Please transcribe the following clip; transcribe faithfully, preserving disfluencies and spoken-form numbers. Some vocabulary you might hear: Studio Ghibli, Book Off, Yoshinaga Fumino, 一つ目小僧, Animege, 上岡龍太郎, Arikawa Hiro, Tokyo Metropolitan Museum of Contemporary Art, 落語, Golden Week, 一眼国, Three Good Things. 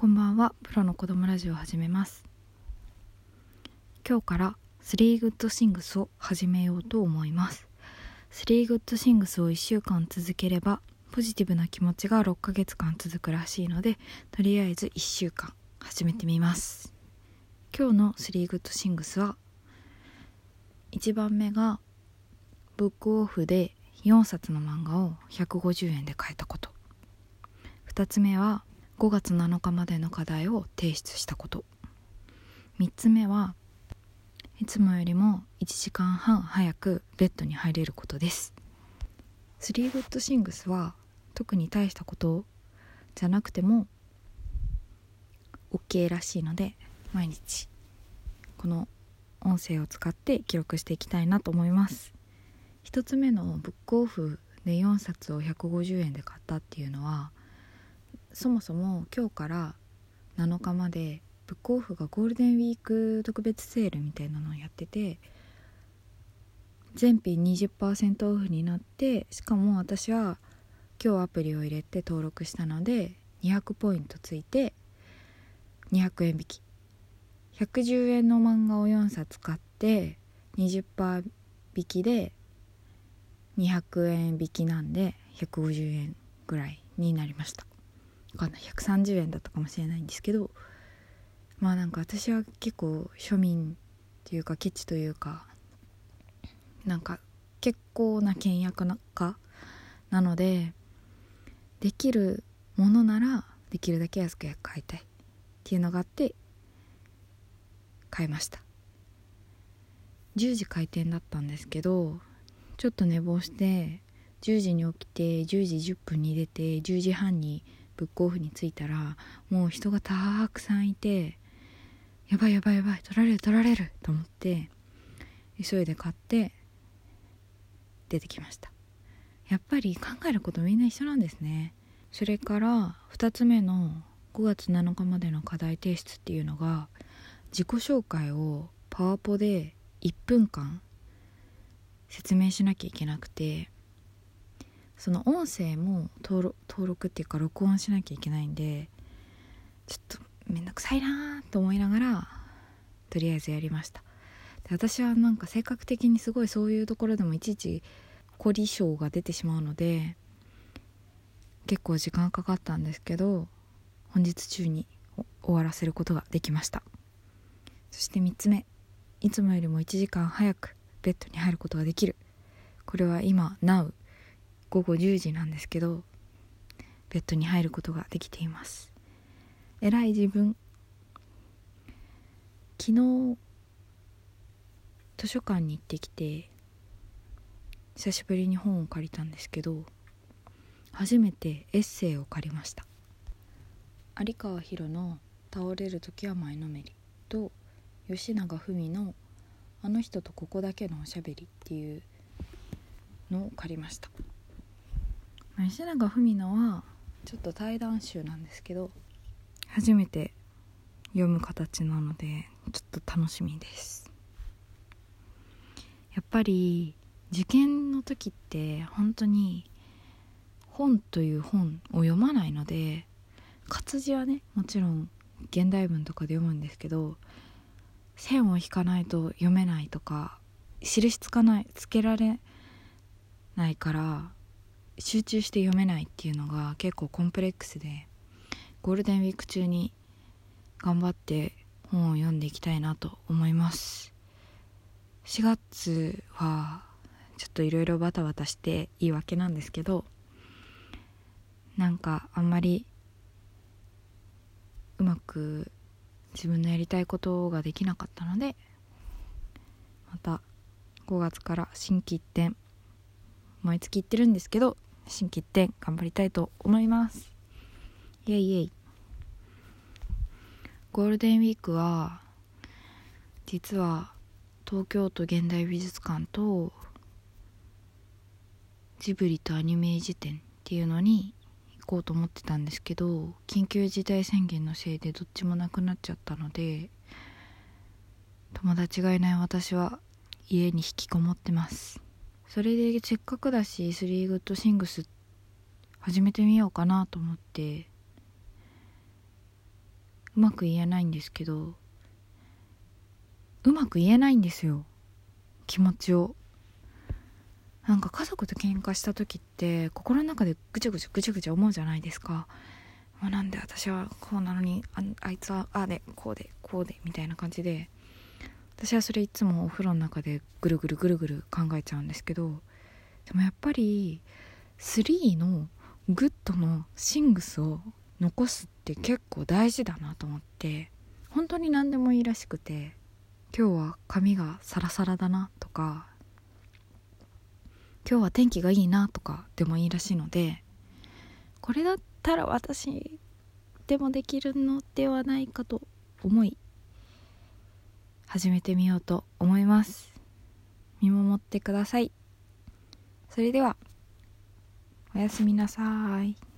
こんばんは。プロの子供ラジオを始めます。今日からスリー Good Thingsを始めようと思います。スリー Good Thingsをいっしゅうかん続ければポジティブな気持ちがろっかげつかん続くらしいので、とりあえずいっしゅうかん始めてみます。今日のスリー Good Thingsはいちばんめがブックオフでよんさつの漫画をひゃくごじゅうえんで買えたこと、ふたつめはごがつなのかまでの課題を提出したこと、みっつめはいつもよりもいちじかんはん早くベッドに入れることです。スリー Good Thingsは特に大したことじゃなくても OK らしいので、毎日この音声を使って記録していきたいなと思います。ひとつめのブックオフでよんさつをひゃくごじゅうえんで買ったっていうのは、そもそも今日からなのかまでブックオフがゴールデンウィーク特別セールみたいなのをやってて、全品 にじゅっパーセント オフになって、しかも私は今日アプリを入れて登録したのでにひゃくポイントついてにひゃくえん引き、ひゃくじゅうえんの漫画をよんさつ買って にじゅっパーセント 引きでにひゃくえん引きなんでひゃくごじゅうえんぐらいになりました。わかんない、ひゃくさんじゅうえんだったかもしれないんですけど、まあなんか私は結構庶民というかケチというか、なんか結構な倹約家なので、できるものならできるだけ安く買いたいっていうのがあって買いました。じゅうじ開店だったんですけど、ちょっと寝坊してじゅうじに起きてじゅうじじゅっぷんに出てじゅうじはんにブックオフに着いたら、もう人がたくさんいて、やばいやばいやばい取られる取られると思って急いで買って出てきました。やっぱり考えることみんな一緒なんですね。それからふたつめのごがつなのかまでの課題提出っていうのが、自己紹介をパワポでいっぷんかん説明しなきゃいけなくて、その音声も登録、登録っていうか録音しなきゃいけないんで、ちょっとめんどくさいなと思いながらとりあえずやりました。で、私はなんか性格的にすごいそういうところでもいちいち凝り性が出てしまうので結構時間かかったんですけど、本日中に終わらせることができました。そしてみっつめ、いつもよりもいちじかん早くベッドに入ることができる。これは今 ナウ ごごじゅうじなんですけど、ベッドに入ることができています。えらい自分。昨日図書館に行ってきて久しぶりに本を借りたんですけど、初めてエッセイを借りました。有川博の倒れる時は前のめりと吉永文のあの人とここだけのおしゃべりっていうのを借りました。吉永文乃はちょっと対談集なんですけど、初めて読む形なのでちょっと楽しみです。やっぱり受験の時って本当に本という本を読まないので、活字はねもちろん現代文とかで読むんですけど、線を引かないと読めないとか、印つかないつけられないから集中して読めないっていうのが結構コンプレックスで、ゴールデンウィーク中に頑張って本を読んでいきたいなと思います。しがつはちょっといろいろバタバタして言い訳なんですけど、なんかあんまりうまく自分のやりたいことができなかったので、またごがつから心機一転、毎月行ってるんですけど心機一転頑張りたいと思います。イエイイエイ。ゴールデンウィークは実は東京都現代美術館とジブリとアニメージ展っていうのに行こうと思ってたんですけど、緊急事態宣言のせいでどっちもなくなっちゃったので、友達がいない私は家に引きこもってます。それでせっかくだしスリー Good Things始めてみようかなと思ってうまく言えないんですけど、うまく言えないんですよ、気持ちを。なんか家族と喧嘩した時って心の中でぐちゃぐちゃぐちゃぐちゃ思うじゃないですか。まあ、なんで私はこうなのに あ, あいつはああでこうでこうでみたいな感じで、私はそれいつもお風呂の中でぐるぐるぐるぐる考えちゃうんですけど、でもやっぱりスリーのグッドのシングスを残すって結構大事だなと思って、本当に何でもいいらしくて、今日は髪がサラサラだなとか、今日は天気がいいなとかでもいいらしいので、これだったら私でもできるのではないかと思い始めてみようと思います。見守ってください。それではおやすみなさい。